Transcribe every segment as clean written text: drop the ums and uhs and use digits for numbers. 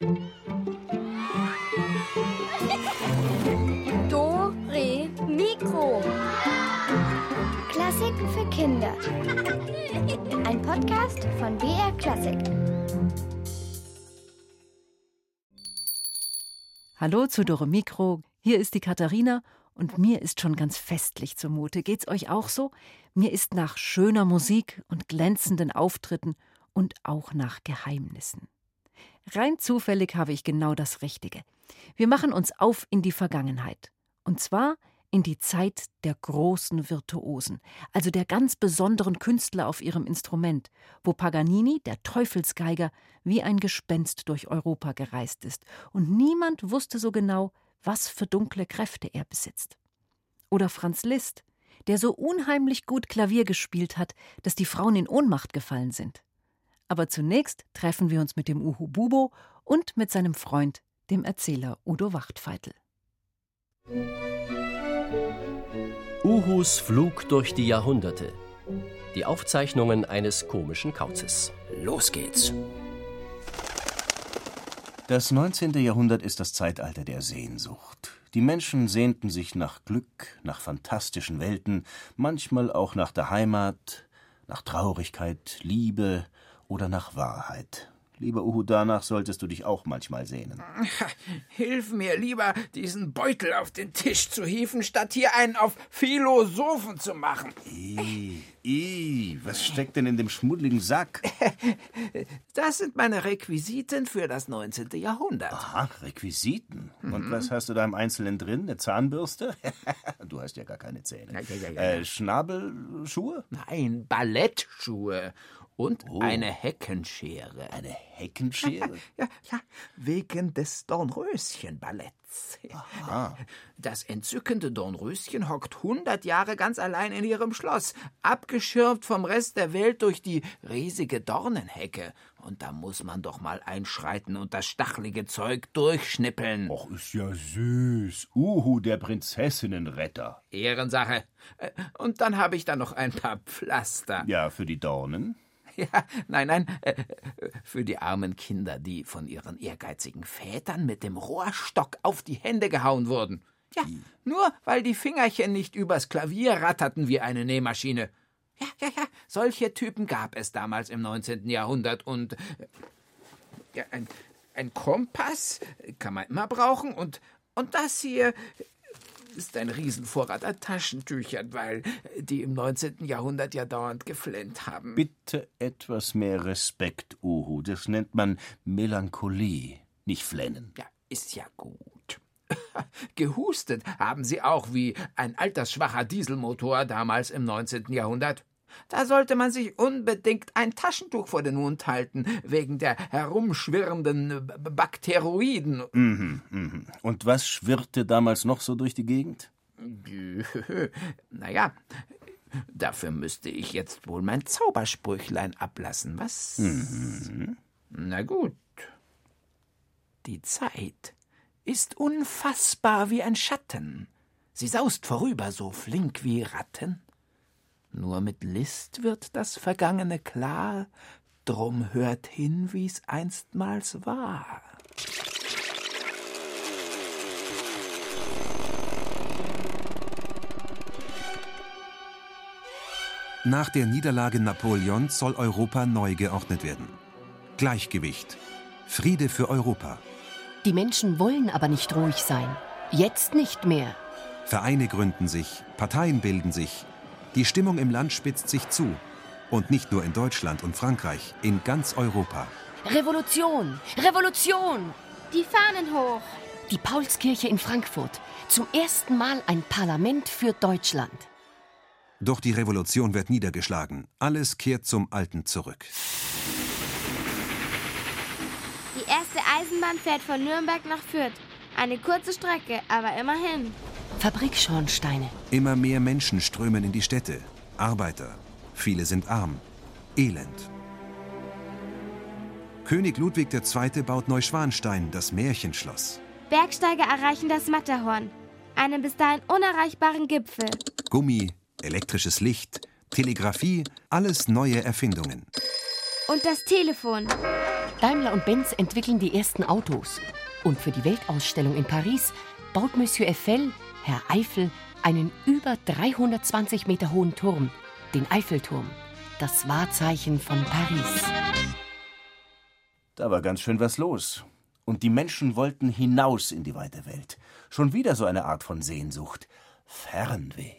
Do Re Mikro. Klassiken für Kinder. Ein Podcast von BR Klassik. Hallo zu Do Re Mikro. Hier ist die Katharina und mir ist schon ganz festlich zumute. Geht's euch auch so? Mir ist nach schöner Musik und glänzenden Auftritten und auch nach Geheimnissen. Rein zufällig habe ich genau das Richtige. Wir machen uns auf in die Vergangenheit. Und zwar in die Zeit der großen Virtuosen, also der ganz besonderen Künstler auf ihrem Instrument, wo Paganini, der Teufelsgeiger, wie ein Gespenst durch Europa gereist ist. Und niemand wusste so genau, was für dunkle Kräfte er besitzt. Oder Franz Liszt, der so unheimlich gut Klavier gespielt hat, dass die Frauen in Ohnmacht gefallen sind. Aber zunächst treffen wir uns mit dem Uhu Bubo und mit seinem Freund, dem Erzähler Udo Wachtfeitel. Uhus Flug durch die Jahrhunderte. Die Aufzeichnungen eines komischen Kauzes. Los geht's! Das 19. Jahrhundert ist das Zeitalter der Sehnsucht. Die Menschen sehnten sich nach Glück, nach fantastischen Welten, manchmal auch nach der Heimat, nach Traurigkeit, Liebe oder nach Wahrheit. Lieber Uhu, danach solltest du dich auch manchmal sehnen. Hilf mir lieber, diesen Beutel auf den Tisch zu hieven, statt hier einen auf Philosophen zu machen. Was steckt denn in dem schmuddeligen Sack? Das sind meine Requisiten für das 19. Jahrhundert. Aha, Requisiten. Und was hast du da im Einzelnen drin? Eine Zahnbürste? Du hast ja gar keine Zähne. Schnabelschuhe? Nein, Ballettschuhe. Und eine Heckenschere. Eine Heckenschere? Ja, wegen des Dornröschen-Balletts. Aha. Das entzückende Dornröschen hockt 100 Jahre ganz allein in ihrem Schloss, abgeschirmt vom Rest der Welt durch die riesige Dornenhecke. Und da muss man doch mal einschreiten und das stachelige Zeug durchschnippeln. Och, ist ja süß. Uhu, der Prinzessinnenretter. Ehrensache. Und dann habe ich da noch ein paar Pflaster. Ja, für die Dornen? Ja, nein, für die armen Kinder, die von ihren ehrgeizigen Vätern mit dem Rohrstock auf die Hände gehauen wurden. Ja, nur weil die Fingerchen nicht übers Klavier ratterten wie eine Nähmaschine. Ja, solche Typen gab es damals im 19. Jahrhundert und ja, ein Kompass kann man immer brauchen und das hier ist ein Riesenvorrat an Taschentüchern, weil die im 19. Jahrhundert ja dauernd geflennt haben. Bitte etwas mehr Respekt, Uhu. Das nennt man Melancholie, nicht Flennen. Ja, ist ja gut. Gehustet haben sie auch wie ein altersschwacher Dieselmotor damals im 19. Jahrhundert. Da sollte man sich unbedingt ein Taschentuch vor den Mund halten, wegen der herumschwirrenden Bakteroiden. Und was schwirrte damals noch so durch die Gegend? Naja, dafür müsste ich jetzt wohl mein Zaubersprüchlein ablassen, was? Na gut. Die Zeit ist unfassbar wie ein Schatten. Sie saust vorüber, so flink wie Ratten. Nur mit List wird das Vergangene klar, drum hört hin, wie's einstmals war. Nach der Niederlage Napoleons soll Europa neu geordnet werden. Gleichgewicht. Friede für Europa. Die Menschen wollen aber nicht ruhig sein. Jetzt nicht mehr. Vereine gründen sich, Parteien bilden sich. Die Stimmung im Land spitzt sich zu. Und nicht nur in Deutschland und Frankreich, in ganz Europa. Revolution! Revolution! Die Fahnen hoch! Die Paulskirche in Frankfurt. Zum ersten Mal ein Parlament für Deutschland. Doch die Revolution wird niedergeschlagen. Alles kehrt zum Alten zurück. Die erste Eisenbahn fährt von Nürnberg nach Fürth. Eine kurze Strecke, aber immerhin. Fabrikschornsteine. Immer mehr Menschen strömen in die Städte. Arbeiter. Viele sind arm. Elend. König Ludwig II. Baut Neuschwanstein, das Märchenschloss. Bergsteiger erreichen das Matterhorn, einen bis dahin unerreichbaren Gipfel. Gummi, elektrisches Licht, Telegrafie, alles neue Erfindungen. Und das Telefon. Daimler und Benz entwickeln die ersten Autos. Und für die Weltausstellung in Paris baut Monsieur Eiffel, Herr Eiffel, einen über 320 Meter hohen Turm, den Eiffelturm, das Wahrzeichen von Paris. Da war ganz schön was los. Und die Menschen wollten hinaus in die weite Welt. Schon wieder so eine Art von Sehnsucht. Fernweh.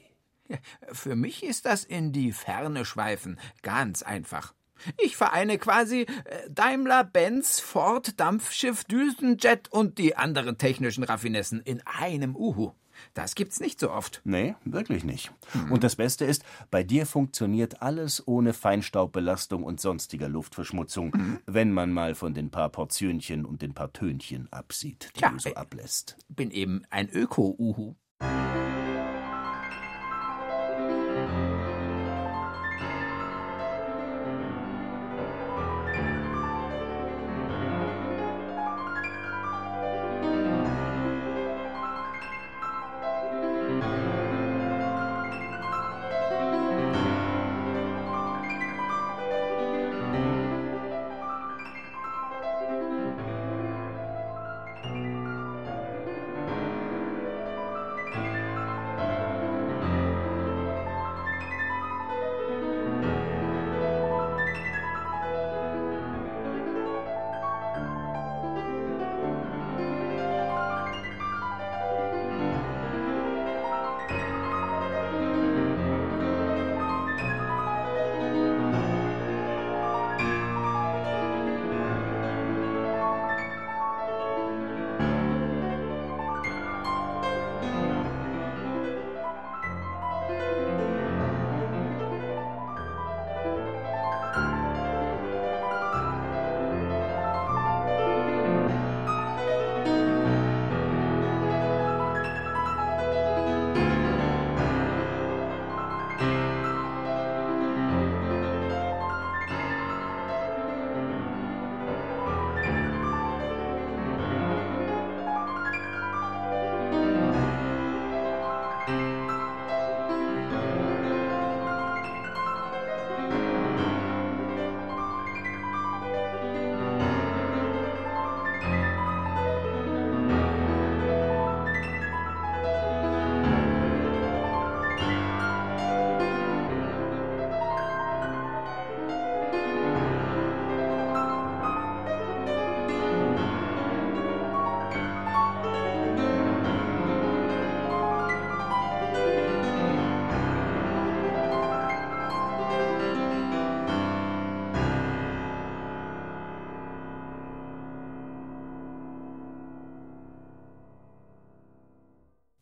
Für mich ist das in die Ferne schweifen ganz einfach. Ich vereine quasi Daimler, Benz, Ford, Dampfschiff, Düsenjet und die anderen technischen Raffinessen in einem Uhu. Das gibt's nicht so oft. Nee, wirklich nicht. Und das Beste ist, bei dir funktioniert alles ohne Feinstaubbelastung und sonstiger Luftverschmutzung, wenn man mal von den paar Portionchen und den paar Tönchen absieht, die du so ablässt. Bin eben ein Öko-Uhu.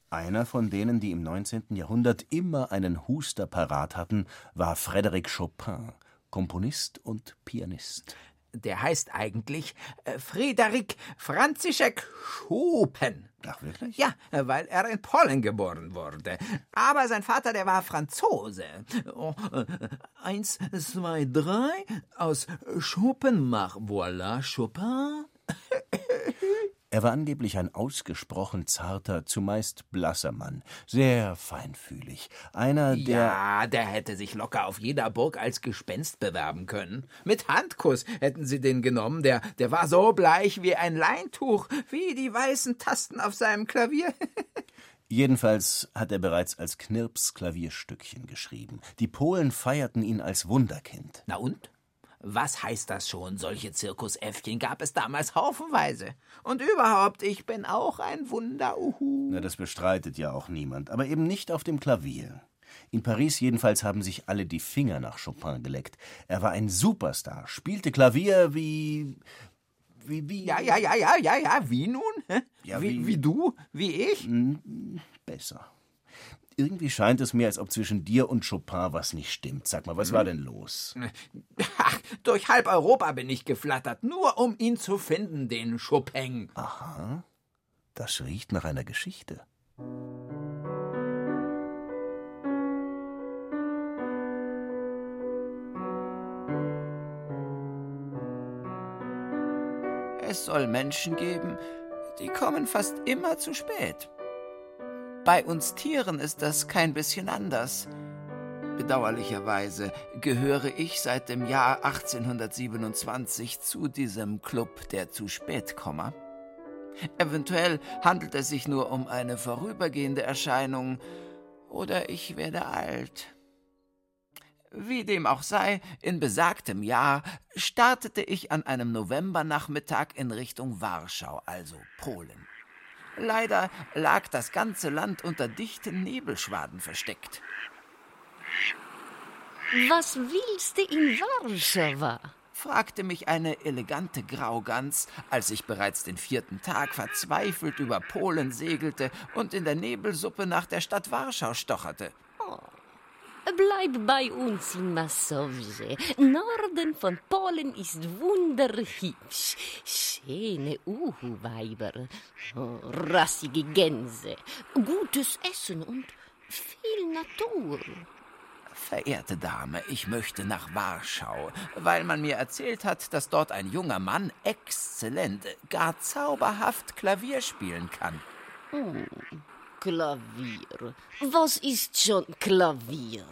Einer von denen, die im 19. Jahrhundert immer einen Huster parat hatten, war Frédéric Chopin, Komponist und Pianist. Der heißt eigentlich Fryderyk Franciszek Chopin. Ach, wirklich? Ja, weil er in Polen geboren wurde. Aber sein Vater, der war Franzose. 1, 2, 3, aus Chopin mach, voilà, Chopin. Er war angeblich ein ausgesprochen zarter, zumeist blasser Mann, sehr feinfühlig. Einer, der... Ja, der hätte sich locker auf jeder Burg als Gespenst bewerben können. Mit Handkuss hätten sie den genommen, der war so bleich wie ein Leintuch, wie die weißen Tasten auf seinem Klavier. Jedenfalls hat er bereits als Knirps Klavierstückchen geschrieben. Die Polen feierten ihn als Wunderkind. Na und? Was heißt das schon? Solche Zirkusäffchen gab es damals haufenweise. Und überhaupt, ich bin auch ein Wunder-Uhu. Na, das bestreitet ja auch niemand, aber eben nicht auf dem Klavier. In Paris jedenfalls haben sich alle die Finger nach Chopin geleckt. Er war ein Superstar, spielte Klavier wie... Ja, wie nun? Ja, wie du? Wie ich? Besser. Irgendwie scheint es mir, als ob zwischen dir und Chopin was nicht stimmt. Sag mal, was war denn los? Ach, durch halb Europa bin ich geflattert, nur um ihn zu finden, den Chopin. Aha, das riecht nach einer Geschichte. Es soll Menschen geben, die kommen fast immer zu spät. Bei uns Tieren ist das kein bisschen anders. Bedauerlicherweise gehöre ich seit dem Jahr 1827 zu diesem Club der Zu-Spät-Kommer. Eventuell handelt es sich nur um eine vorübergehende Erscheinung, oder ich werde alt. Wie dem auch sei, in besagtem Jahr startete ich an einem Novembernachmittag in Richtung Warschau, also Polen. Leider lag das ganze Land unter dichten Nebelschwaden versteckt. Was willst du in Warschau? Fragte mich eine elegante Graugans, als ich bereits den 4. Tag verzweifelt über Polen segelte und in der Nebelsuppe nach der Stadt Warschau stocherte. Oh, bleib bei uns in Massowie. Norden von Polen ist wunderhübsch. Schöne Uhu-Weiber, rassige Gänse, gutes Essen und viel Natur. Verehrte Dame, ich möchte nach Warschau, weil man mir erzählt hat, dass dort ein junger Mann exzellent, gar zauberhaft Klavier spielen kann. Klavier. Was ist schon Klavier?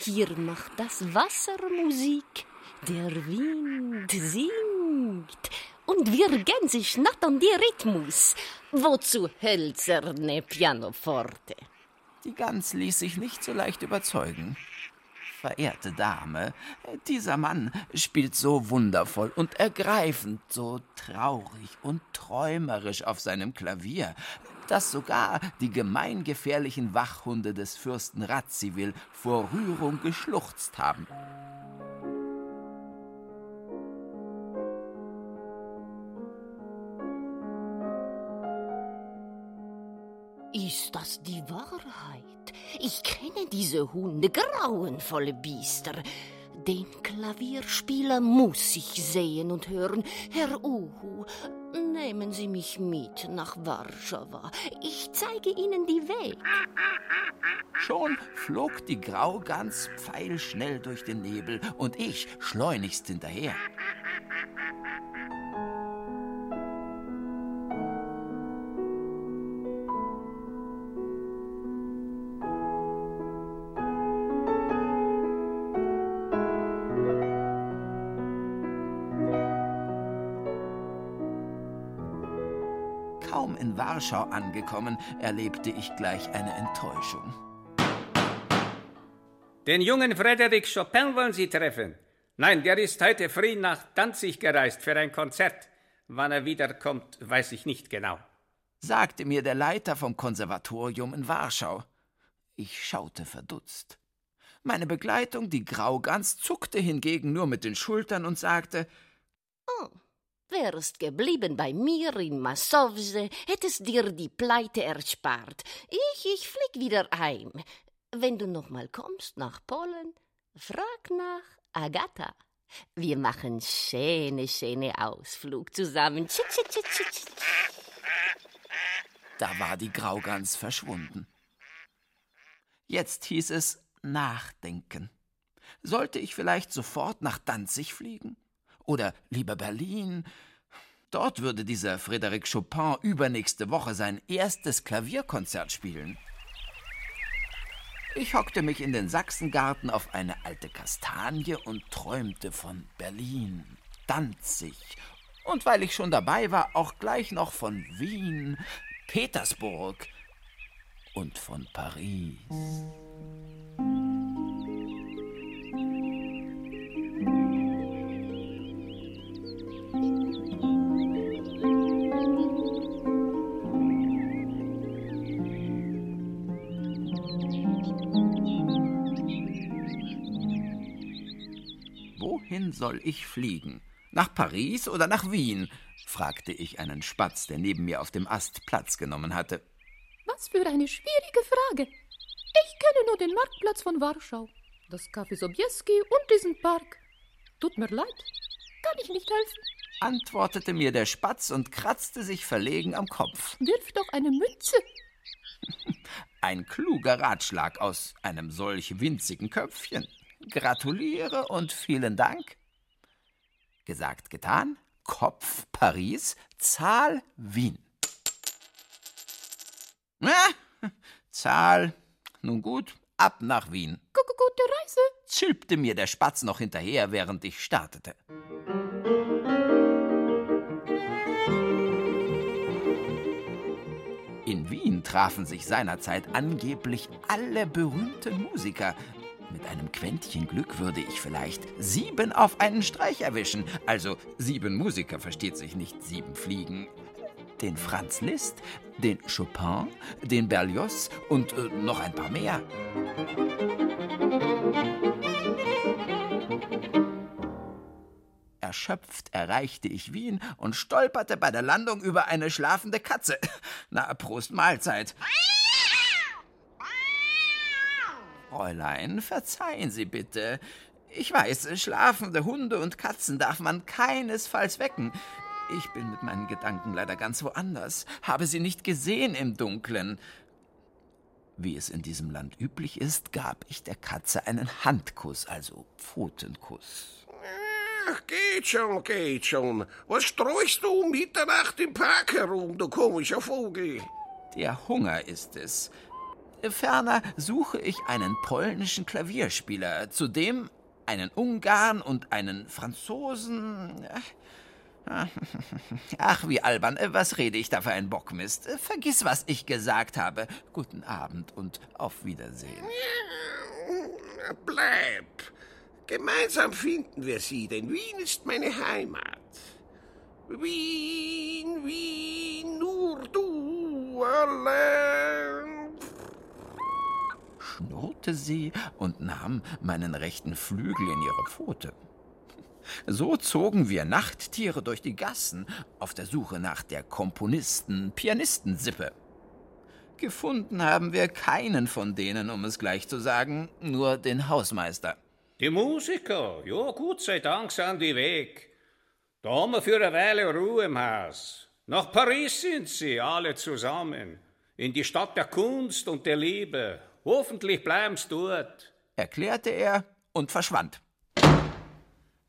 Hier macht das Wasser Musik, der Wind singt und wir Gänse schnattern den Rhythmus. Wozu hölzerne Pianoforte? Die Gans ließ sich nicht so leicht überzeugen. Verehrte Dame, dieser Mann spielt so wundervoll und ergreifend, so traurig und träumerisch auf seinem Klavier, dass sogar die gemeingefährlichen Wachhunde des Fürsten Radziwill vor Rührung geschluchzt haben. Ist das die Wahrheit? Ich kenne diese Hunde, grauenvolle Biester. Den Klavierspieler muss ich sehen und hören. Herr Uhu, nehmen Sie mich mit nach Warschau. Ich zeige Ihnen die Welt. Schon flog die Graugans pfeilschnell durch den Nebel und ich schleunigst hinterher. In Warschau angekommen, erlebte ich gleich eine Enttäuschung. Den jungen Fryderyk Chopin wollen Sie treffen? Nein, der ist heute früh nach Danzig gereist für ein Konzert. Wann er wiederkommt, weiß ich nicht genau, sagte mir der Leiter vom Konservatorium in Warschau. Ich schaute verdutzt. Meine Begleitung, die Graugans, zuckte hingegen nur mit den Schultern und sagte: Oh. Wärst geblieben bei mir in Massowie, hättest dir die Pleite erspart. Ich flieg wieder heim. Wenn du noch mal kommst nach Polen, frag nach Agatha. Wir machen schöne Ausflug zusammen. Da war die Graugans verschwunden. Jetzt hieß es nachdenken. Sollte ich vielleicht sofort nach Danzig fliegen? Oder lieber Berlin. Dort würde dieser Fryderyk Chopin übernächste Woche sein erstes Klavierkonzert spielen. Ich hockte mich in den Sachsengarten auf eine alte Kastanie und träumte von Berlin, Danzig und, weil ich schon dabei war, auch gleich noch von Wien, Petersburg und von Paris. Wohin soll ich fliegen? Nach Paris oder nach Wien? Fragte ich einen Spatz, der neben mir auf dem Ast Platz genommen hatte. Was für eine schwierige Frage. Ich kenne nur den Marktplatz von Warschau, das Café Sobieski und diesen Park. Tut mir leid, kann ich nicht helfen, antwortete mir der Spatz und kratzte sich verlegen am Kopf. Wirf doch eine Mütze. Ein kluger Ratschlag aus einem solch winzigen Köpfchen. Gratuliere und vielen Dank. Gesagt, getan. Kopf Paris, Zahl Wien. Zahl, nun gut, ab nach Wien. Gute Reise, zülpte mir der Spatz noch hinterher, während ich startete. In Wien trafen sich seinerzeit angeblich alle berühmten Musiker. Mit einem Quäntchen Glück würde ich vielleicht 7 auf einen Streich erwischen. Also 7 Musiker, versteht sich nicht, 7 Fliegen. Den Franz Liszt, den Chopin, den Berlioz und noch ein paar mehr. Erschöpft erreichte ich Wien und stolperte bei der Landung über eine schlafende Katze. Na, Prost Mahlzeit. Fräulein, verzeihen Sie bitte. Ich weiß, schlafende Hunde und Katzen darf man keinesfalls wecken. Ich bin mit meinen Gedanken leider ganz woanders, habe sie nicht gesehen im Dunkeln. Wie es in diesem Land üblich ist, gab ich der Katze einen Handkuss, also Pfotenkuss. Ach, geht schon, geht schon. Was streust du um Mitternacht im Park herum, du komischer Vogel? Der Hunger ist es. Ferner suche ich einen polnischen Klavierspieler, zudem einen Ungarn und einen Franzosen. Ach, wie albern, was rede ich da für ein Bockmist? Vergiss, was ich gesagt habe. Guten Abend und auf Wiedersehen. Bleib. Gemeinsam finden wir sie, denn Wien ist meine Heimat. Wien, Wien, nur du allein. Schnurrte sie und nahm meinen rechten Flügel in ihre Pfote. So zogen wir Nachttiere durch die Gassen auf der Suche nach der Komponisten-Pianistensippe. Gefunden haben wir keinen von denen, um es gleich zu sagen, nur den Hausmeister. Die Musiker, ja Gott sei Dank sind die weg. Da haben wir für eine Weile Ruhe im Haus. Nach Paris sind sie alle zusammen, in die Stadt der Kunst und der Liebe. Hoffentlich bleiben's dort, erklärte er und verschwand.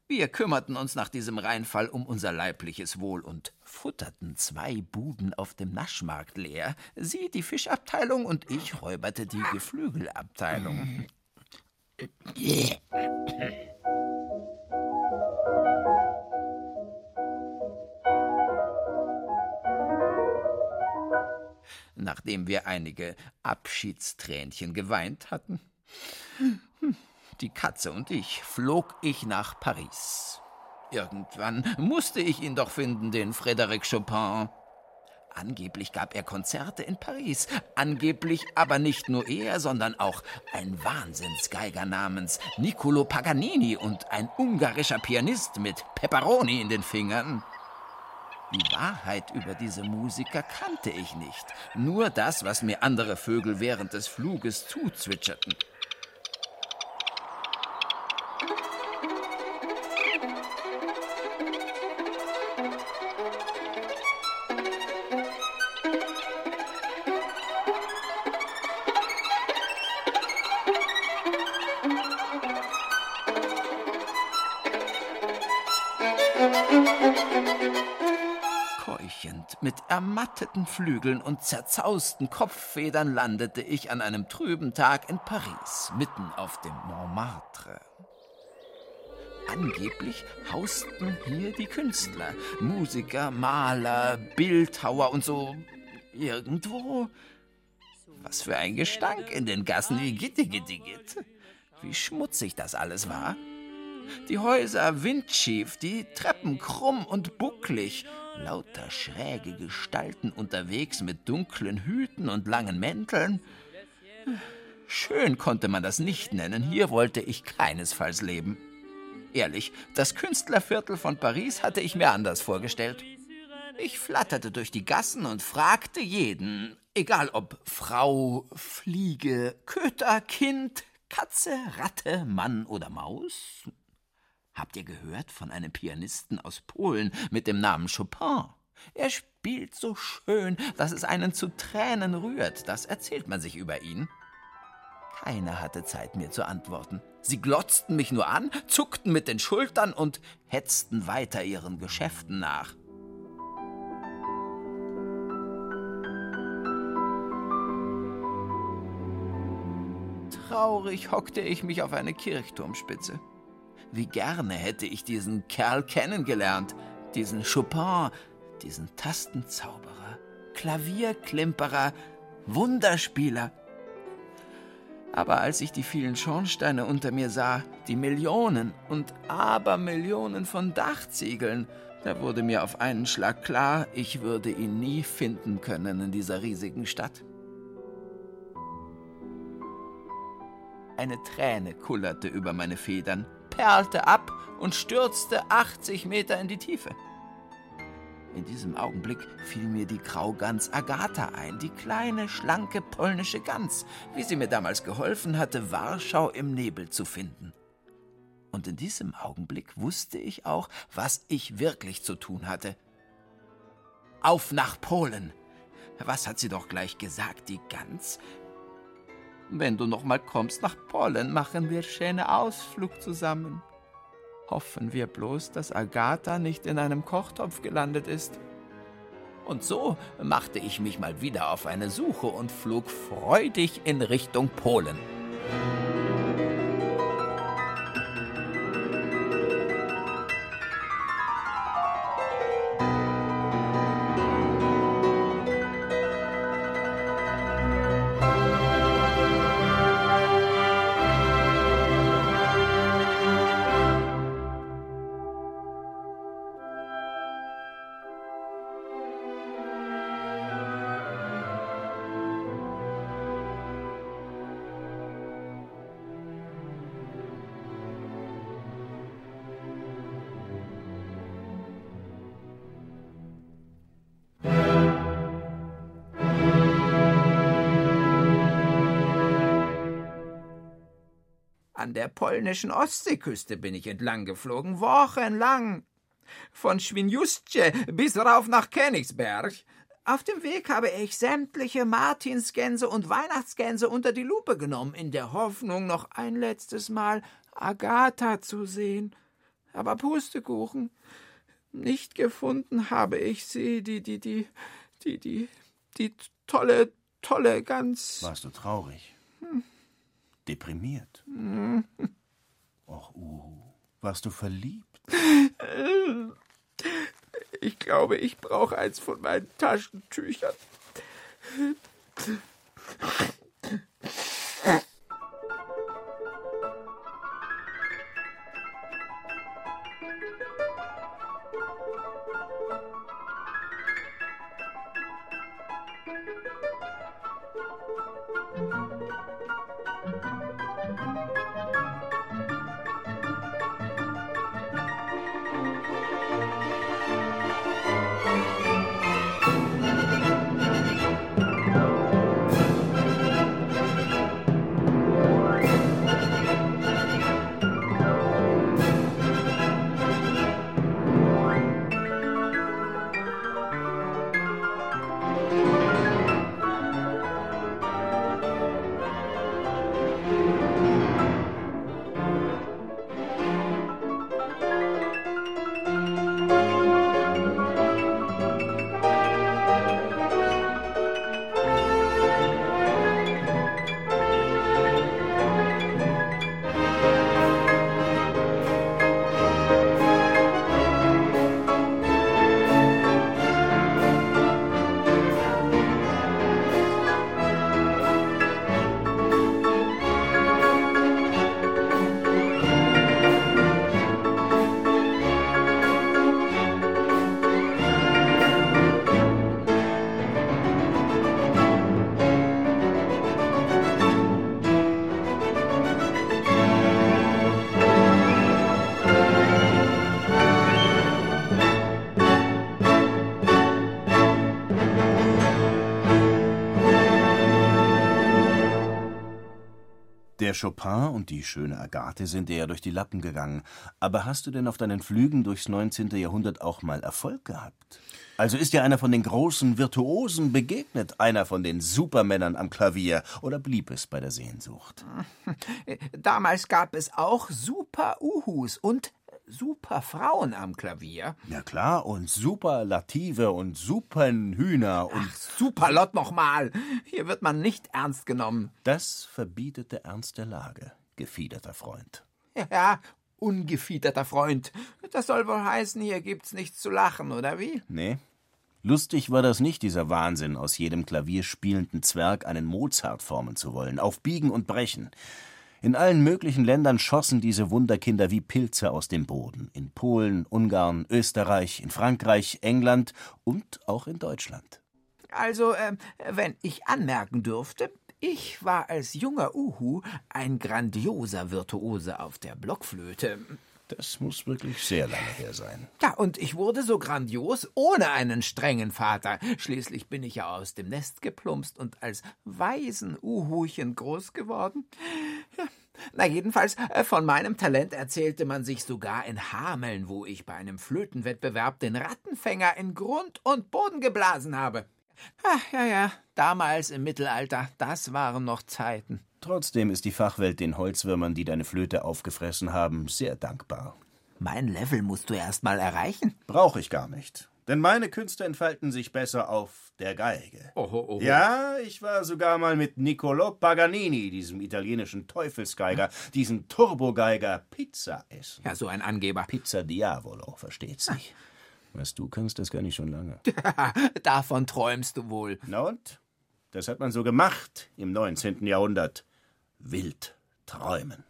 Wir kümmerten uns nach diesem Reinfall um unser leibliches Wohl und futterten 2 Buden auf dem Naschmarkt leer. Sie die Fischabteilung und ich räuberte die Geflügelabteilung. Nachdem wir einige Abschiedstränchen geweint hatten, die Katze und ich, flog ich nach Paris. Irgendwann musste ich ihn doch finden, den Frédéric Chopin. Angeblich gab er Konzerte in Paris, angeblich aber nicht nur er, sondern auch ein Wahnsinnsgeiger namens Niccolo Paganini und ein ungarischer Pianist mit Peperoni in den Fingern. Die Wahrheit über diese Musiker kannte ich nicht, nur das, was mir andere Vögel während des Fluges zuzwitscherten. Mit ermatteten Flügeln und zerzausten Kopffedern landete ich an einem trüben Tag in Paris, mitten auf dem Montmartre. Angeblich hausten hier die Künstler, Musiker, Maler, Bildhauer und so irgendwo. Was für ein Gestank in den Gassen, wie gittigitt. Wie schmutzig das alles war. Die Häuser windschief, die Treppen krumm und bucklig, lauter schräge Gestalten unterwegs mit dunklen Hüten und langen Mänteln. Schön konnte man das nicht nennen, hier wollte ich keinesfalls leben. Ehrlich, das Künstlerviertel von Paris hatte ich mir anders vorgestellt. Ich flatterte durch die Gassen und fragte jeden, egal ob Frau, Fliege, Köter, Kind, Katze, Ratte, Mann oder Maus... Habt ihr gehört von einem Pianisten aus Polen mit dem Namen Chopin? Er spielt so schön, dass es einen zu Tränen rührt. Das erzählt man sich über ihn. Keiner hatte Zeit, mir zu antworten. Sie glotzten mich nur an, zuckten mit den Schultern und hetzten weiter ihren Geschäften nach. Traurig hockte ich mich auf eine Kirchturmspitze. Wie gerne hätte ich diesen Kerl kennengelernt, diesen Chopin, diesen Tastenzauberer, Klavierklimperer, Wunderspieler. Aber als ich die vielen Schornsteine unter mir sah, die Millionen und Abermillionen von Dachziegeln, da wurde mir auf einen Schlag klar, ich würde ihn nie finden können in dieser riesigen Stadt. Eine Träne kullerte über meine Federn, perlte ab und stürzte 80 Meter in die Tiefe. In diesem Augenblick fiel mir die Graugans Agatha ein, die kleine, schlanke, polnische Gans, wie sie mir damals geholfen hatte, Warschau im Nebel zu finden. Und in diesem Augenblick wusste ich auch, was ich wirklich zu tun hatte. Auf nach Polen! Was hat sie doch gleich gesagt, die Gans? Wenn du noch mal kommst nach Polen, machen wir schöne Ausflug zusammen. Hoffen wir bloß, dass Agatha nicht in einem Kochtopf gelandet ist. Und so machte ich mich mal wieder auf eine Suche und flog freudig in Richtung Polen. An der polnischen Ostseeküste bin ich entlang geflogen, wochenlang. Von Swinoujście bis rauf nach Königsberg. Auf dem Weg habe ich sämtliche Martinsgänse und Weihnachtsgänse unter die Lupe genommen, in der Hoffnung, noch ein letztes Mal Agatha zu sehen. Aber Pustekuchen, nicht gefunden habe ich sie, die tolle Gans. Warst du traurig? Deprimiert. Och, Uhu, warst du verliebt? Ich glaube, ich brauche eins von meinen Taschentüchern. Der Chopin und die schöne Agathe sind dir ja durch die Lappen gegangen. Aber hast du denn auf deinen Flügen durchs 19. Jahrhundert auch mal Erfolg gehabt? Also ist dir einer von den großen Virtuosen begegnet, einer von den Supermännern am Klavier? Oder blieb es bei der Sehnsucht? Damals gab es auch Super-Uhus und super Frauen am Klavier. Na klar, und Superlative und Supernhühner und... Ach, Superlott nochmal! Hier wird man nicht ernst genommen. Das verbietet der Ernst der Lage, gefiederter Freund. Ja, ungefiederter Freund. Das soll wohl heißen, hier gibt's nichts zu lachen, oder wie? Nee. Lustig war das nicht, dieser Wahnsinn, aus jedem klavierspielenden Zwerg einen Mozart formen zu wollen, auf Biegen und Brechen. In allen möglichen Ländern schossen diese Wunderkinder wie Pilze aus dem Boden. In Polen, Ungarn, Österreich, in Frankreich, England und auch in Deutschland. Also, wenn ich anmerken dürfte, ich war als junger Uhu ein grandioser Virtuose auf der Blockflöte. Das muss wirklich sehr lange her sein. Ja, und ich wurde so grandios ohne einen strengen Vater. Schließlich bin ich ja aus dem Nest geplumpst und als Waisen-Uhuchen groß geworden. Ja. Na jedenfalls, von meinem Talent erzählte man sich sogar in Hameln, wo ich bei einem Flötenwettbewerb den Rattenfänger in Grund und Boden geblasen habe. Ach, ja, damals im Mittelalter, das waren noch Zeiten. Trotzdem ist die Fachwelt den Holzwürmern, die deine Flöte aufgefressen haben, sehr dankbar. Mein Level musst du erst mal erreichen. Brauche ich gar nicht, denn meine Künste entfalten sich besser auf der Geige. Oho. Ja, ich war sogar mal mit Niccolò Paganini, diesem italienischen Teufelsgeiger, diesem Turbogeiger, Pizza essen. Ja, so ein Angeber. Pizza Diavolo, versteht sich. Was du kannst, das kann ich schon lange. Davon träumst du wohl. Na und? Das hat man so gemacht im 19. Jahrhundert. Wild träumen.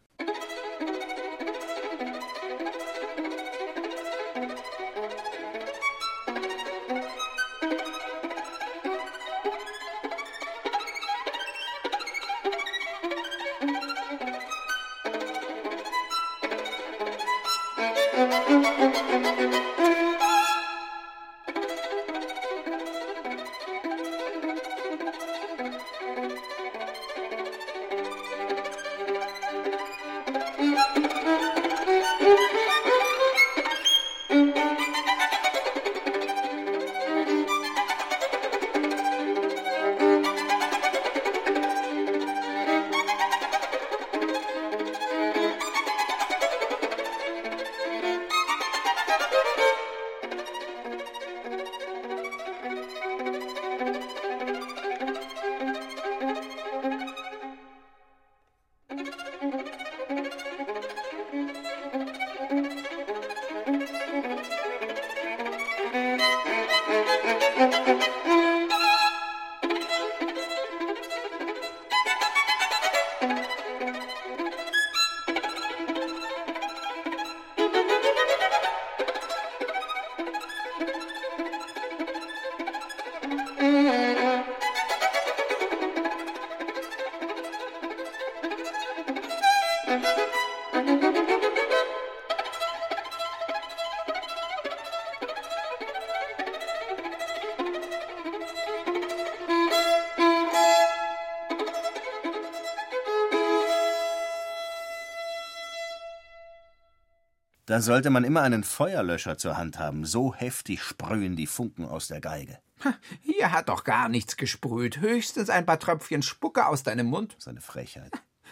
Da sollte man immer einen Feuerlöscher zur Hand haben, so heftig sprühen die Funken aus der Geige. Hier hat doch gar nichts gesprüht, höchstens ein paar Tröpfchen Spucke aus deinem Mund. Seine Frechheit.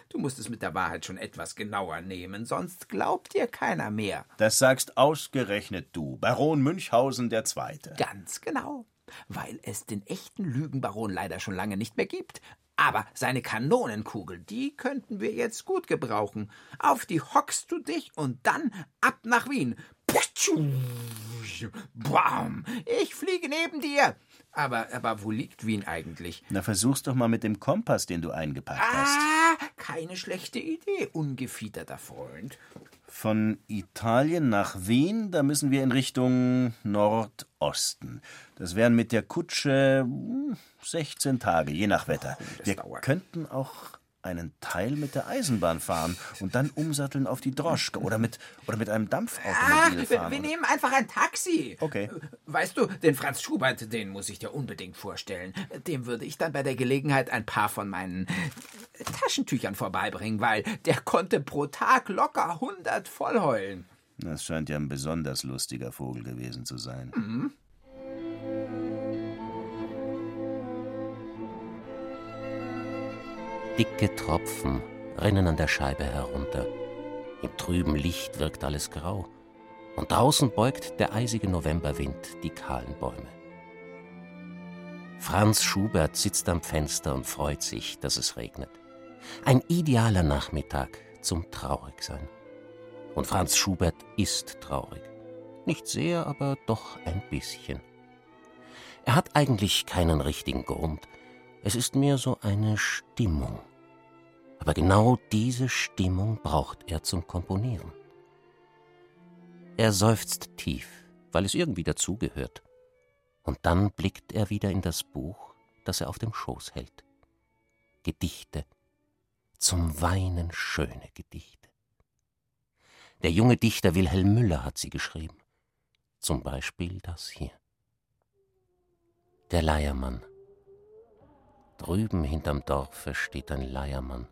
Du musst es mit der Wahrheit schon etwas genauer nehmen, sonst glaubt dir keiner mehr. Das sagst ausgerechnet du, Baron Münchhausen II. Ganz genau, weil es den echten Lügenbaron leider schon lange nicht mehr gibt. Aber seine Kanonenkugel, die könnten wir jetzt gut gebrauchen. Auf die hockst du dich und dann ab nach Wien. Ich fliege neben dir. Aber wo liegt Wien eigentlich? Na, versuch's doch mal mit dem Kompass, den du eingepackt hast. Ah, keine schlechte Idee, ungefiederter Freund. Von Italien nach Wien, da müssen wir in Richtung Nordosten. Das wären mit der Kutsche 16 Tage, je nach Wetter. Wir könnten auch einen Teil mit der Eisenbahn fahren und dann umsatteln auf die Droschke oder mit einem Dampfautomobil fahren. Wir nehmen einfach ein Taxi. Okay. Weißt du, den Franz Schubert, den muss ich dir unbedingt vorstellen. Dem würde ich dann bei der Gelegenheit ein paar von meinen Taschentüchern vorbeibringen, weil der konnte pro Tag locker 100 voll heulen. Das scheint ja ein besonders lustiger Vogel gewesen zu sein. Mhm. Dicke Tropfen rinnen an der Scheibe herunter. Im trüben Licht wirkt alles grau. und draußen beugt der eisige Novemberwind die kahlen Bäume. Franz Schubert sitzt am Fenster und freut sich, dass es regnet. Ein idealer Nachmittag zum Traurigsein. Und Franz Schubert ist traurig. Nicht sehr, aber doch ein bisschen. Er hat eigentlich keinen richtigen Grund. Es ist mehr so eine Stimmung. Aber genau diese Stimmung braucht er zum Komponieren. Er seufzt tief, weil es irgendwie dazugehört. Und dann blickt er wieder in das Buch, das er auf dem Schoß hält. Gedichte. Zum Weinen schöne Gedichte. Der junge Dichter Wilhelm Müller hat sie geschrieben. Zum Beispiel das hier. Der Leiermann. Drüben hinterm Dorfe steht ein Leiermann,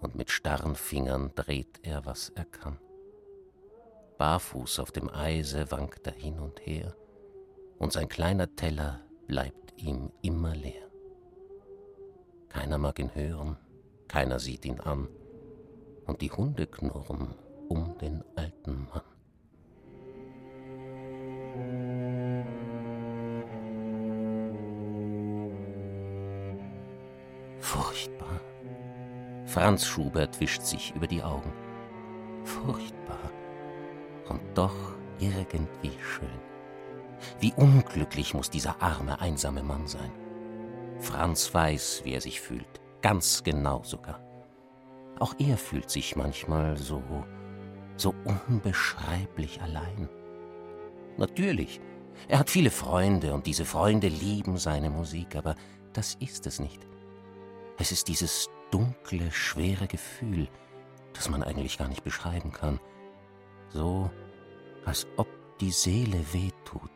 und mit starren Fingern dreht er, was er kann. Barfuß auf dem Eise wankt er hin und her, und sein kleiner Teller bleibt ihm immer leer. Keiner mag ihn hören, keiner sieht ihn an, und die Hunde knurren um den alten Mann. Furchtbar. Franz Schubert wischt sich über die Augen. Furchtbar. Und doch irgendwie schön. Wie unglücklich muss dieser arme, einsame Mann sein. Franz weiß, wie er sich fühlt. Ganz genau sogar. Auch er fühlt sich manchmal so unbeschreiblich allein. Natürlich, er hat viele Freunde und diese Freunde lieben seine Musik, aber das ist es nicht. Es ist dieses dunkle, schwere Gefühl, das man eigentlich gar nicht beschreiben kann. So, als ob die Seele wehtut,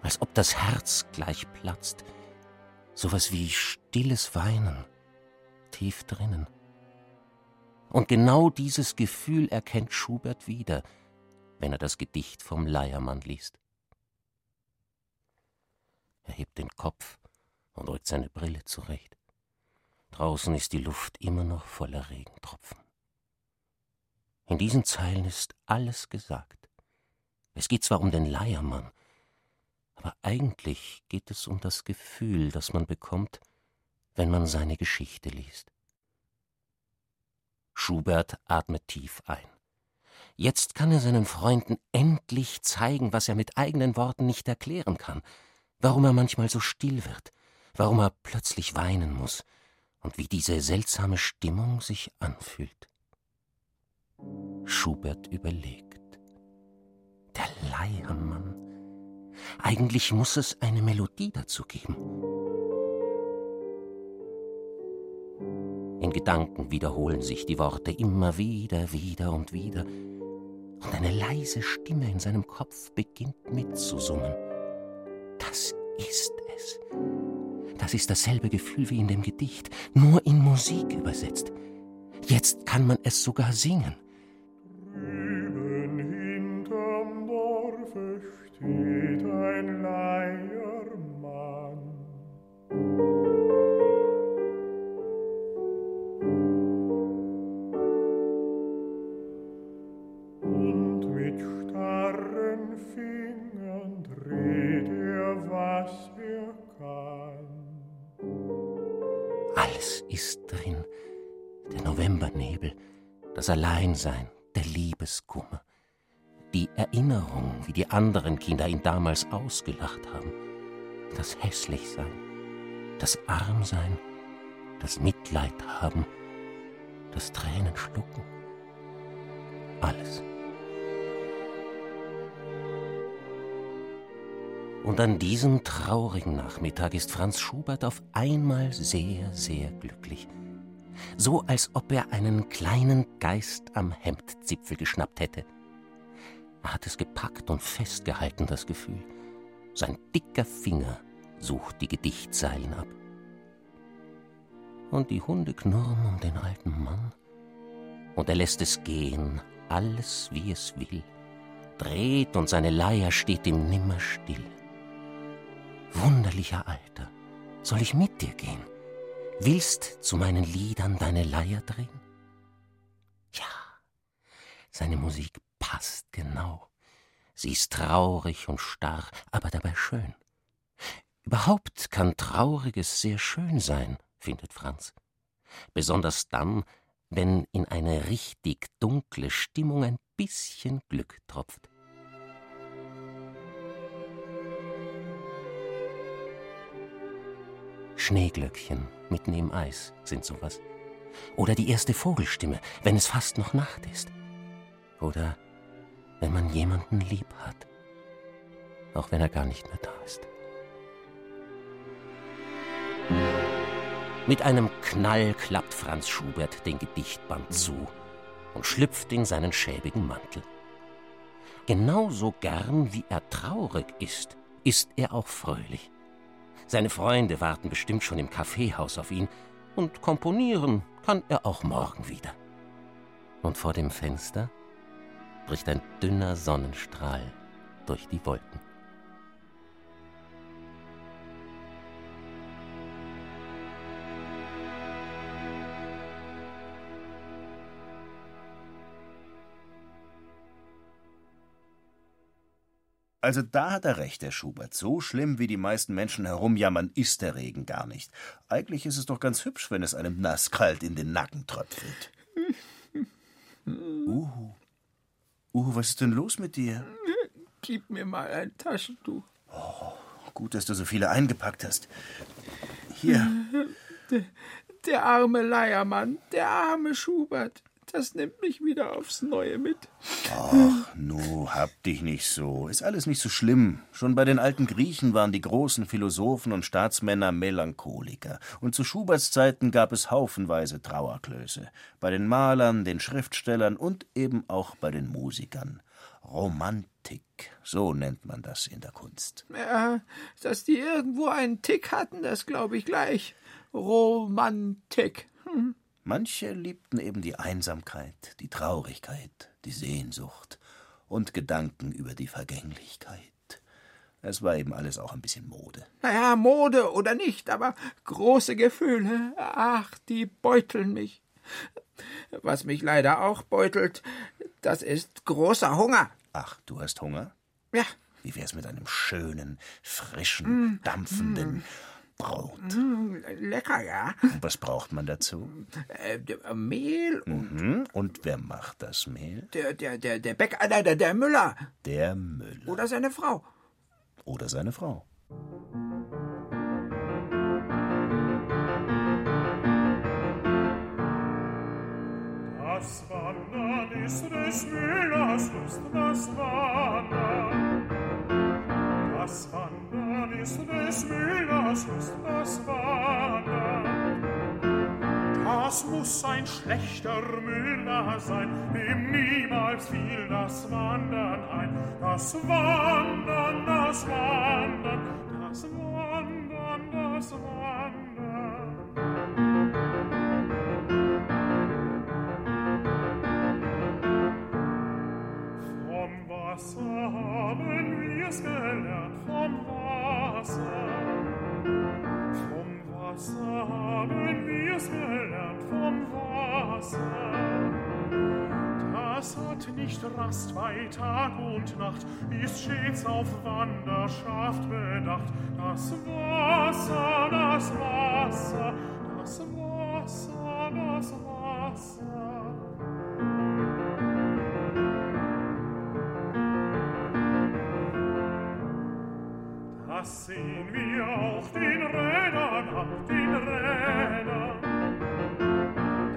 als ob das Herz gleich platzt. Sowas wie stilles Weinen, tief drinnen. Und genau dieses Gefühl erkennt Schubert wieder, wenn er das Gedicht vom Leiermann liest. Er hebt den Kopf und rückt seine Brille zurecht. Draußen ist die Luft immer noch voller Regentropfen. In diesen Zeilen ist alles gesagt. Es geht zwar um den Leiermann, aber eigentlich geht es um das Gefühl, das man bekommt, wenn man seine Geschichte liest. Schubert atmet tief ein. Jetzt kann er seinen Freunden endlich zeigen, was er mit eigenen Worten nicht erklären kann, warum er manchmal so still wird, warum er plötzlich weinen muss. Und wie diese seltsame Stimmung sich anfühlt. Schubert überlegt. Der Leiermann. Eigentlich muss es eine Melodie dazu geben. In Gedanken wiederholen sich die Worte immer wieder. Und eine leise Stimme in seinem Kopf beginnt mitzusummen. Das ist es. Das ist dasselbe Gefühl wie in dem Gedicht, nur in Musik übersetzt. Jetzt kann man es sogar singen. Drüben hinterm Dorfe steht ein Leiermann. Und mit starren Fingern dreht er, was er kann. Alles ist drin. Der Novembernebel, das Alleinsein, der Liebeskummer, die Erinnerung, wie die anderen Kinder ihn damals ausgelacht haben, das Hässlichsein, das Armsein, das Mitleid haben, das Tränenschlucken, alles. Und an diesem traurigen Nachmittag ist Franz Schubert auf einmal sehr, sehr glücklich. So, als ob er einen kleinen Geist am Hemdzipfel geschnappt hätte. Er hat es gepackt und festgehalten, das Gefühl. Sein dicker Finger sucht die Gedichtzeilen ab. Und die Hunde knurren um den alten Mann. Und er lässt es gehen, alles wie es will. Dreht und seine Leier steht ihm nimmer still. Wunderlicher Alter, soll ich mit dir gehen? Willst zu meinen Liedern deine Leier drehen? Ja, seine Musik passt genau. Sie ist traurig und starr, aber dabei schön. Überhaupt kann Trauriges sehr schön sein, findet Franz. Besonders dann, wenn in eine richtig dunkle Stimmung ein bisschen Glück tropft. Schneeglöckchen mitten im Eis sind sowas. Oder die erste Vogelstimme, wenn es fast noch Nacht ist. Oder wenn man jemanden lieb hat, auch wenn er gar nicht mehr da ist. Mit einem Knall klappt Franz Schubert den Gedichtband zu und schlüpft in seinen schäbigen Mantel. Genauso gern, wie er traurig ist, ist er auch fröhlich. Seine Freunde warten bestimmt schon im Kaffeehaus auf ihn, und komponieren kann er auch morgen wieder. Und vor dem Fenster bricht ein dünner Sonnenstrahl durch die Wolken. Also da hat er recht, der Schubert. So schlimm, wie die meisten Menschen herumjammern, ist der Regen gar nicht. Eigentlich ist es doch ganz hübsch, wenn es einem nasskalt in den Nacken tröpfelt. Uhu, was ist denn los mit dir? Gib mir mal ein Taschentuch. Oh, gut, dass du so viele eingepackt hast. Hier. Der arme Leiermann, der arme Schubert. Das nimmt mich wieder aufs Neue mit. Ach, nu, hab dich nicht so. Ist alles nicht so schlimm. Schon bei den alten Griechen waren die großen Philosophen und Staatsmänner Melancholiker. Und zu Schuberts Zeiten gab es haufenweise Trauerklöße. Bei den Malern, den Schriftstellern und eben auch bei den Musikern. Romantik, so nennt man das in der Kunst. Ja, dass die irgendwo einen Tick hatten, das glaube ich gleich. Romantik. Manche liebten eben die Einsamkeit, die Traurigkeit, die Sehnsucht und Gedanken über die Vergänglichkeit. Es war eben alles auch ein bisschen Mode. Naja, Mode oder nicht, aber große Gefühle, ach, die beuteln mich. Was mich leider auch beutelt, das ist großer Hunger. Ach, du hast Hunger? Ja. Wie wär's mit einem schönen, frischen, dampfenden... Brot. Lecker, ja. Und was braucht man dazu? Mehl und... Und wer macht das Mehl? Der Bäcker, der Müller. Der Müller. Oder seine Frau. Das Wandern ist des Müllers Lust, das Wandern. Das Wandern ist des Müllers Lust, das Wandern. Das muss ein schlechter Müller sein, dem niemals fiel das Wandern ein. Das Wandern, das Wandern, das Wandern, das Wandern. Vom Wasser haben wir's gelernt, vom Wasser. Vom Wasser haben wir's gelernt, vom Wasser. Das hat nicht Rast bei Tag und Nacht, ist stets auf Wanderschaft bedacht. Das Wasser, das Wasser, das Wasser, das Wasser. Das sehen wir auf den Rädern, auf den Rädern.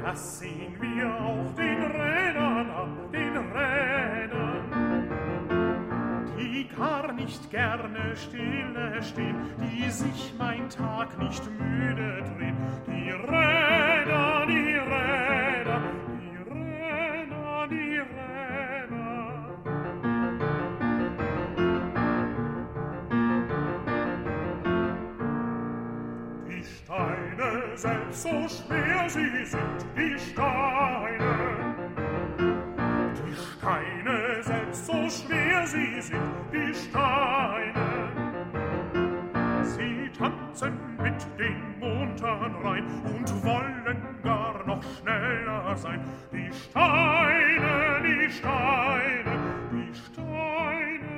Das sehen wir auf den Rädern, auf den Rädern. Die gar nicht gerne stille stehen, die sich mein Tag nicht müde drehen. Die Räder, die Räder, die Räder, die Räder. Selbst so schwer sie sind, die Steine. Die Steine, selbst so schwer sie sind, die Steine. Sie tanzen mit den Montern rein und wollen gar noch schneller sein. Die Steine, die Steine, die Steine.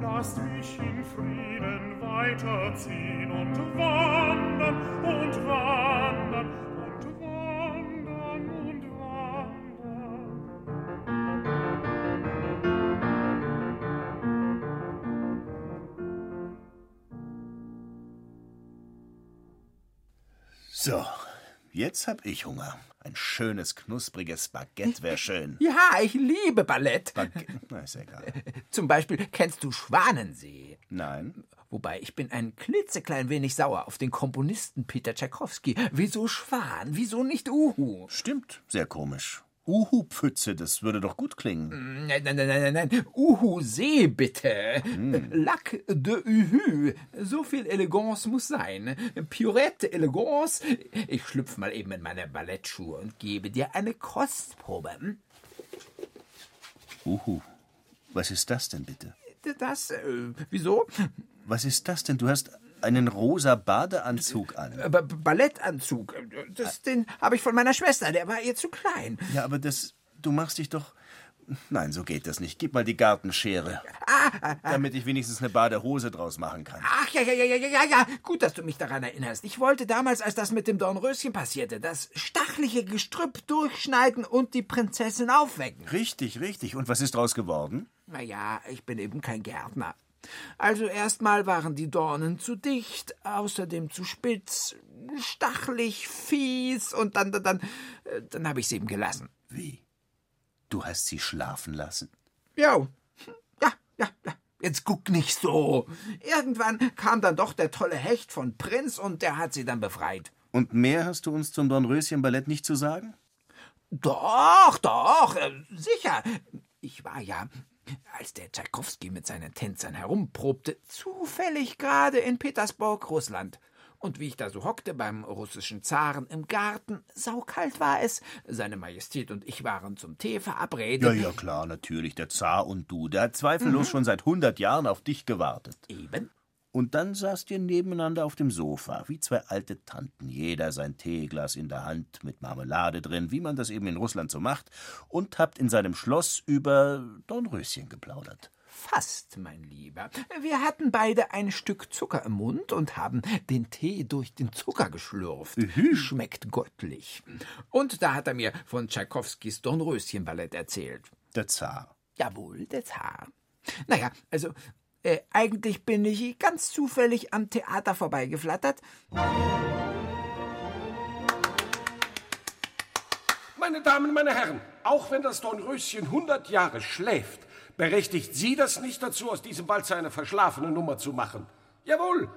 Lasst mich in Frieden weiterziehen und wandern und wandern und wandern und wandern. So, jetzt hab ich Hunger. Ein schönes, knuspriges Baguette wäre schön. Ja, ich liebe Ballett. Na, ist egal. Zum Beispiel, kennst du Schwanensee? Nein. Wobei, ich bin ein klitzeklein wenig sauer auf den Komponisten Peter Tchaikovsky. Wieso Schwan? Wieso nicht Uhu? Stimmt, sehr komisch. Uhu-Pfütze, das würde doch gut klingen. Nein, nein, nein, nein, nein. Uhu-See, bitte. Lac de Uhu. So viel Eleganz muss sein. Purette Eleganz. Ich schlüpfe mal eben in meine Ballettschuhe und gebe dir eine Kostprobe. Uhu. Was ist das denn, bitte? Das? Wieso? Was ist das denn? Du hast einen rosa Badeanzug an. Ballettanzug. Den habe ich von meiner Schwester. Der war ihr zu klein. Ja, aber du machst dich doch... Nein, so geht das nicht. Gib mal die Gartenschere. Damit ich wenigstens eine Badehose draus machen kann. Ach, ja. Gut, dass du mich daran erinnerst. Ich wollte damals, als das mit dem Dornröschen passierte, das stachliche Gestrüpp durchschneiden und die Prinzessin aufwecken. Richtig, richtig. Und was ist draus geworden? Na ja, ich bin eben kein Gärtner. Also erstmal waren die Dornen zu dicht, außerdem zu spitz, stachelig, fies und dann habe ich sie eben gelassen. Wie? Du hast sie schlafen lassen? Jo. Ja. Jetzt guck nicht so. Irgendwann kam dann doch der tolle Hecht von Prinz und der hat sie dann befreit. Und mehr hast du uns zum Dornröschen-Ballett nicht zu sagen? Doch, sicher. Ich war ja... als der Tschaikowski mit seinen Tänzern herumprobte, zufällig gerade in Petersburg, Russland. Und wie ich da so hockte beim russischen Zaren im Garten, saukalt war es, seine Majestät und ich waren zum Tee verabredet. Ja, klar, natürlich, der Zar und du, der hat zweifellos schon seit 100 Jahren auf dich gewartet. Eben. Und dann saßt ihr nebeneinander auf dem Sofa, wie zwei alte Tanten, jeder sein Teeglas in der Hand, mit Marmelade drin, wie man das eben in Russland so macht, und habt in seinem Schloss über Dornröschen geplaudert. Fast, mein Lieber. Wir hatten beide ein Stück Zucker im Mund und haben den Tee durch den Zucker geschlürft. Schmeckt göttlich. Und da hat er mir von Tschaikowskis Dornröschenballett erzählt. Der Zar. Jawohl, der Zar. Naja, also... eigentlich bin ich ganz zufällig am Theater vorbeigeflattert. Meine Damen, meine Herren, auch wenn das Dornröschen 100 Jahre schläft, berechtigt Sie das nicht dazu, aus diesem Walzer eine verschlafene Nummer zu machen. Jawohl,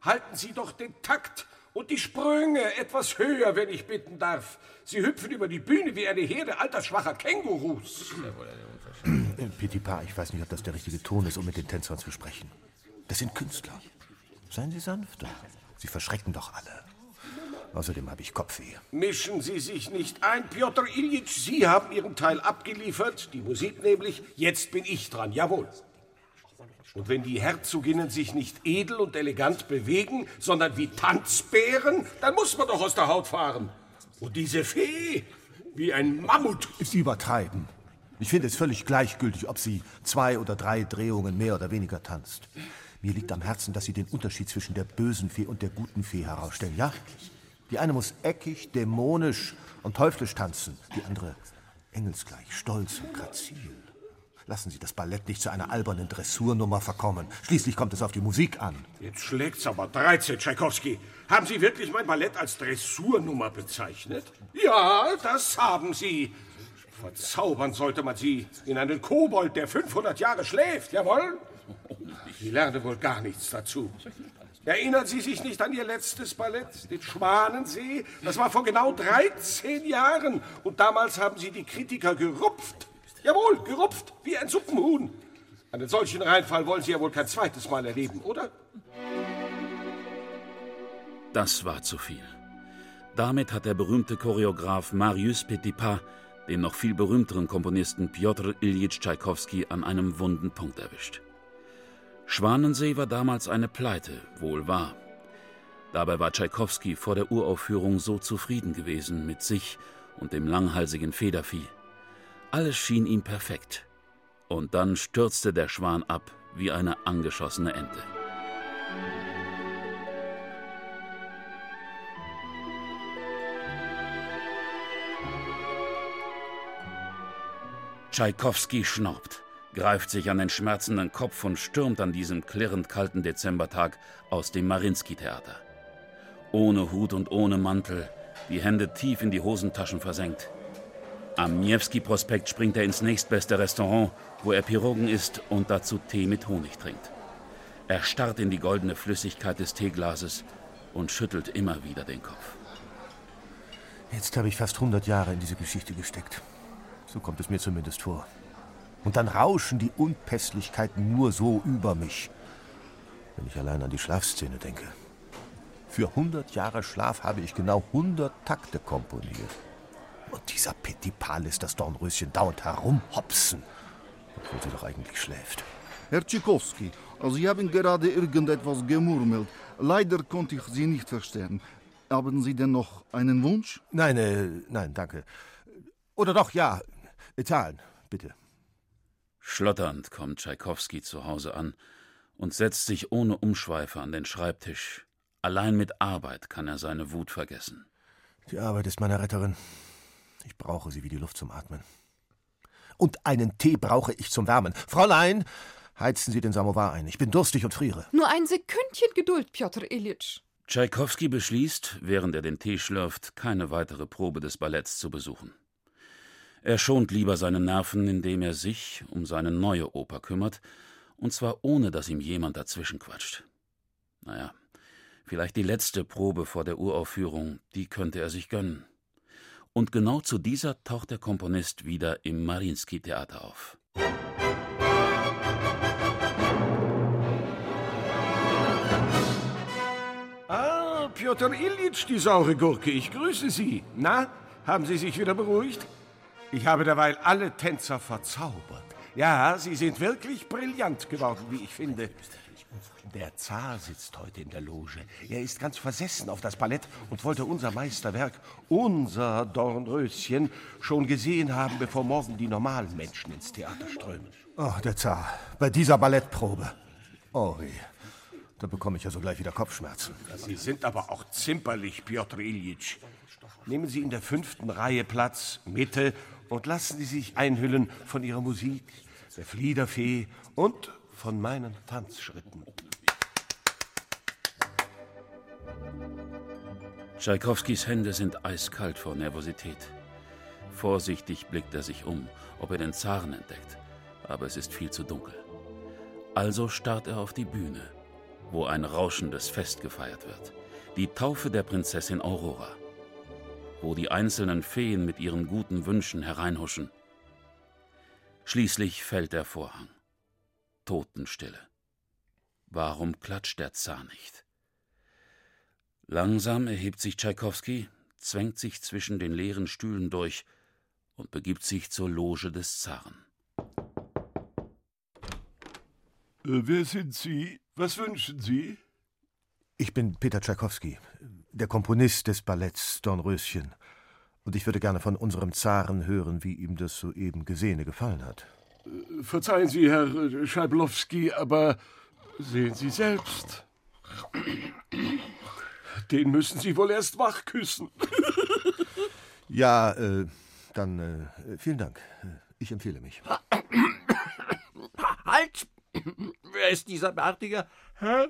halten Sie doch den Takt und die Sprünge etwas höher, wenn ich bitten darf. Sie hüpfen über die Bühne wie eine Herde altersschwacher Kängurus. Petipa, ich weiß nicht, ob das der richtige Ton ist, um mit den Tänzern zu sprechen. Das sind Künstler. Seien Sie sanfter. Sie verschrecken doch alle. Außerdem habe ich Kopfweh. Mischen Sie sich nicht ein, Pjotr Iljitsch. Sie haben Ihren Teil abgeliefert, die Musik nämlich. Jetzt bin ich dran, jawohl. Und wenn die Herzoginnen sich nicht edel und elegant bewegen, sondern wie Tanzbären, dann muss man doch aus der Haut fahren. Und diese Fee, wie ein Mammut. Sie übertreiben. Ich finde es völlig gleichgültig, ob sie 2 oder 3 Drehungen mehr oder weniger tanzt. Mir liegt am Herzen, dass Sie den Unterschied zwischen der bösen Fee und der guten Fee herausstellen, ja? Die eine muss eckig, dämonisch und teuflisch tanzen, die andere engelsgleich, stolz und grazil. Lassen Sie das Ballett nicht zu einer albernen Dressurnummer verkommen. Schließlich kommt es auf die Musik an. Jetzt schlägt's aber 13, Tschaikowski. Haben Sie wirklich mein Ballett als Dressurnummer bezeichnet? Ja, das haben Sie. Verzaubern sollte man Sie in einen Kobold, der 500 Jahre schläft, jawohl? Ich lerne wohl gar nichts dazu. Erinnern Sie sich nicht an Ihr letztes Ballett, den Schwanensee? Das war vor genau 13 Jahren. Und damals haben Sie die Kritiker gerupft. Jawohl, gerupft, wie ein Suppenhuhn. Einen solchen Reinfall wollen Sie ja wohl kein zweites Mal erleben, oder? Das war zu viel. Damit hat der berühmte Choreograf Marius Petipa den noch viel berühmteren Komponisten Pjotr Iljitsch Tschaikowski an einem wunden Punkt erwischt. Schwanensee war damals eine Pleite, wohl wahr. Dabei war Tschaikowski vor der Uraufführung so zufrieden gewesen mit sich und dem langhalsigen Federvieh. Alles schien ihm perfekt. Und dann stürzte der Schwan ab wie eine angeschossene Ente. Tschaikowski schnaubt, greift sich an den schmerzenden Kopf und stürmt an diesem klirrend kalten Dezembertag aus dem Marinski-Theater. Ohne Hut und ohne Mantel, die Hände tief in die Hosentaschen versenkt. Am Newski-Prospekt springt er ins nächstbeste Restaurant, wo er Pirogen isst und dazu Tee mit Honig trinkt. Er starrt in die goldene Flüssigkeit des Teeglases und schüttelt immer wieder den Kopf. Jetzt habe ich fast 100 Jahre in diese Geschichte gesteckt. So kommt es mir zumindest vor. Und dann rauschen die Unpässlichkeiten nur so über mich, wenn ich allein an die Schlafszene denke. Für 100 Jahre Schlaf habe ich genau 100 Takte komponiert. Und dieser Petipa lässt das Dornröschen dauernd herumhopsen, obwohl sie doch eigentlich schläft. Herr Tschaikowski, Sie haben gerade irgendetwas gemurmelt. Leider konnte ich Sie nicht verstehen. Haben Sie denn noch einen Wunsch? Nein, danke. Oder doch, ja. Zahlen, bitte. Schlotternd kommt Tschaikowski zu Hause an und setzt sich ohne Umschweife an den Schreibtisch. Allein mit Arbeit kann er seine Wut vergessen. Die Arbeit ist meine Retterin. Ich brauche sie wie die Luft zum Atmen. Und einen Tee brauche ich zum Wärmen. Fräulein, heizen Sie den Samovar ein. Ich bin durstig und friere. Nur ein Sekündchen Geduld, Pjotr Iljitsch. Tschaikowski beschließt, während er den Tee schlürft, keine weitere Probe des Balletts zu besuchen. Er schont lieber seine Nerven, indem er sich um seine neue Oper kümmert, und zwar ohne, dass ihm jemand dazwischenquatscht. Naja, vielleicht die letzte Probe vor der Uraufführung, die könnte er sich gönnen. Und genau zu dieser taucht der Komponist wieder im Mariinski-Theater auf. Ah, Pjotr Iljitsch, die saure Gurke, ich grüße Sie. Na, haben Sie sich wieder beruhigt? Ich habe derweil alle Tänzer verzaubert. Ja, sie sind wirklich brillant geworden, wie ich finde. Der Zar sitzt heute in der Loge. Er ist ganz versessen auf das Ballett und wollte unser Meisterwerk, unser Dornröschen, schon gesehen haben, bevor morgen die normalen Menschen ins Theater strömen. Oh, der Zar, bei dieser Ballettprobe. Oh, da bekomme ich ja sogleich wieder Kopfschmerzen. Sie sind aber auch zimperlich, Pjotr Iljitsch. Nehmen Sie in der 5. Reihe Platz, Mitte, und lassen Sie sich einhüllen von Ihrer Musik, der Fliederfee und von meinen Tanzschritten. Tschaikowskis Hände sind eiskalt vor Nervosität. Vorsichtig blickt er sich um, ob er den Zaren entdeckt, aber es ist viel zu dunkel. Also starrt er auf die Bühne, wo ein rauschendes Fest gefeiert wird. Die Taufe der Prinzessin Aurora, wo die einzelnen Feen mit ihren guten Wünschen hereinhuschen. Schließlich fällt der Vorhang. Totenstille. Warum klatscht der Zar nicht? Langsam erhebt sich Tschaikowski, zwängt sich zwischen den leeren Stühlen durch und begibt sich zur Loge des Zaren. Wer sind Sie? Was wünschen Sie? Ich bin Peter Tchaikovsky, der Komponist des Balletts Dornröschen. Und ich würde gerne von unserem Zaren hören, wie ihm das soeben Gesehene gefallen hat. Verzeihen Sie, Herr Schablowski, aber sehen Sie selbst. Den müssen Sie wohl erst wach küssen. Ja, dann vielen Dank. Ich empfehle mich. Halt! Wer ist dieser Bärtige? Hä?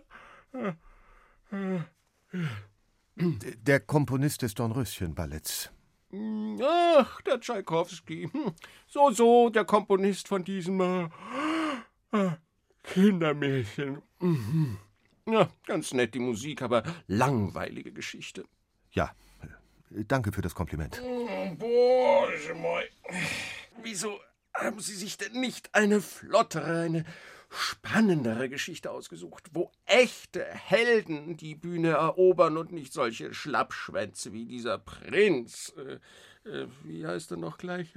Der Komponist des Dornröschen-Balletts. Ach, der Tschaikowski. So, der Komponist von diesem Kindermärchen. Ja, ganz nett die Musik, aber langweilige Geschichte. Ja, danke für das Kompliment. Boah, wieso haben Sie sich denn nicht eine flottere, eine spannendere Geschichte ausgesucht, wo echte Helden die Bühne erobern und nicht solche Schlappschwänze wie dieser Prinz. Wie heißt er noch gleich?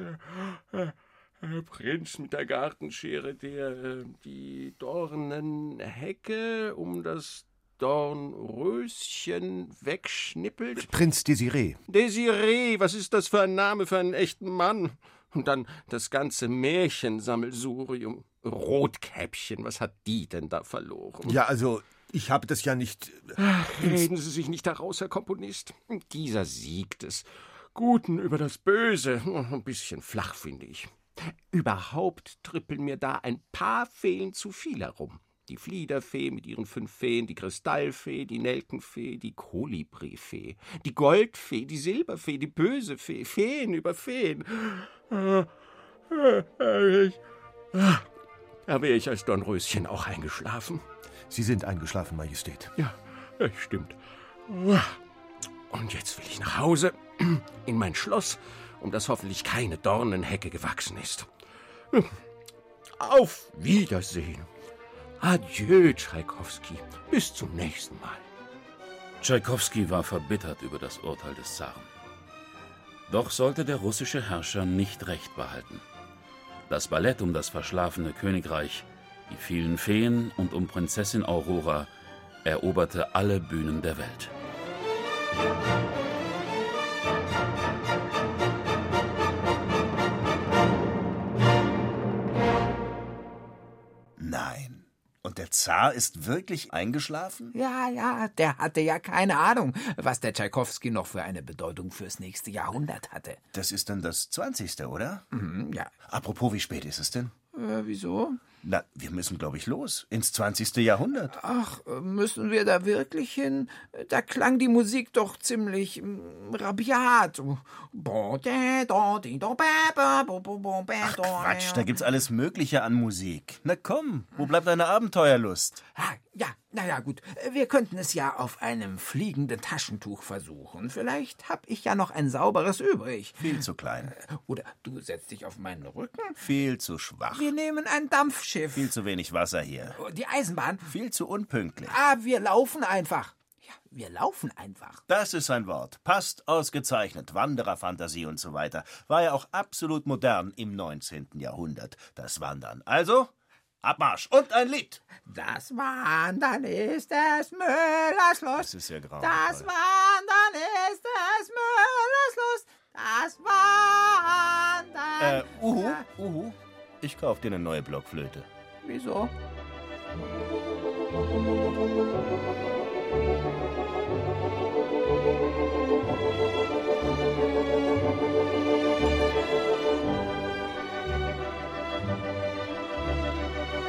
Prinz mit der Gartenschere, der die Dornenhecke um das Dornröschen wegschnippelt. Prinz Désiré. Désiré, was ist das für ein Name für einen echten Mann? Und dann das ganze Märchensammelsurium. Rotkäppchen, was hat die denn da verloren? Ja, also, ich habe das ja nicht... Ach, reden Sie sich nicht daraus, Herr Komponist. Dieser Sieg des Guten über das Böse. Ein bisschen flach, finde ich. Überhaupt trippeln mir da ein paar Feen zu viel herum. Die Fliederfee mit ihren 5 Feen, die Kristallfee, die Nelkenfee, die Kolibrifee, die Goldfee, die Silberfee, die Bösefee, Feen über Feen. Da wäre ich als Dornröschen auch eingeschlafen. Sie sind eingeschlafen, Majestät. Ja, das stimmt. Und jetzt will ich nach Hause, in mein Schloss, um das hoffentlich keine Dornenhecke gewachsen ist. Auf Wiedersehen. Adieu, Tschaikowski. Bis zum nächsten Mal. Tschaikowski war verbittert über das Urteil des Zaren. Doch sollte der russische Herrscher nicht Recht behalten. Das Ballett um das verschlafene Königreich, die vielen Feen und um Prinzessin Aurora eroberte alle Bühnen der Welt. Nein. Und der Zar ist wirklich eingeschlafen? Ja, der hatte ja keine Ahnung, was der Tschaikowski noch für eine Bedeutung fürs nächste Jahrhundert hatte. Das ist dann das 20., oder? Mhm, ja. Apropos, wie spät ist es denn? Wieso? Na, wir müssen, glaube ich, los. Ins 20. Jahrhundert. Ach, müssen wir da wirklich hin? Da klang die Musik doch ziemlich rabiat. Ach Quatsch, da gibt's alles Mögliche an Musik. Na komm, wo bleibt deine Abenteuerlust? Ja, naja, gut. Wir könnten es ja auf einem fliegenden Taschentuch versuchen. Vielleicht hab ich ja noch ein sauberes übrig. Viel zu klein. Oder du setzt dich auf meinen Rücken. Viel zu schwach. Wir nehmen ein Dampfschiff. Viel zu wenig Wasser hier. Die Eisenbahn. Viel zu unpünktlich. Wir laufen einfach. Ja, wir laufen einfach. Das ist ein Wort. Passt ausgezeichnet. Wandererfantasie und so weiter. War ja auch absolut modern im 19. Jahrhundert, das Wandern. Also... Abmarsch und ein Lied. Das Wandern ist des Müllers Lust. Das ist ja grauenvoll. Das Wandern ist des Müllers Lust. Das Wandern... Uhu, ich kauf dir eine neue Blockflöte. Wieso?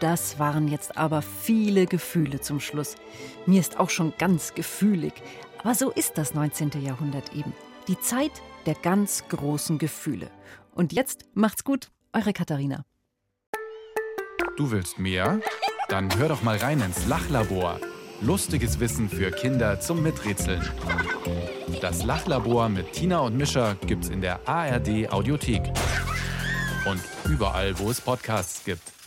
Das waren jetzt aber viele Gefühle zum Schluss. Mir ist auch schon ganz gefühlig. Aber so ist das 19. Jahrhundert eben. Die Zeit der ganz großen Gefühle. Und jetzt macht's gut, eure Katharina. Du willst mehr? Dann hör doch mal rein ins Lachlabor. Lustiges Wissen für Kinder zum Miträtseln. Das Lachlabor mit Tina und Mischa gibt's in der ARD Audiothek. Und überall, wo es Podcasts gibt.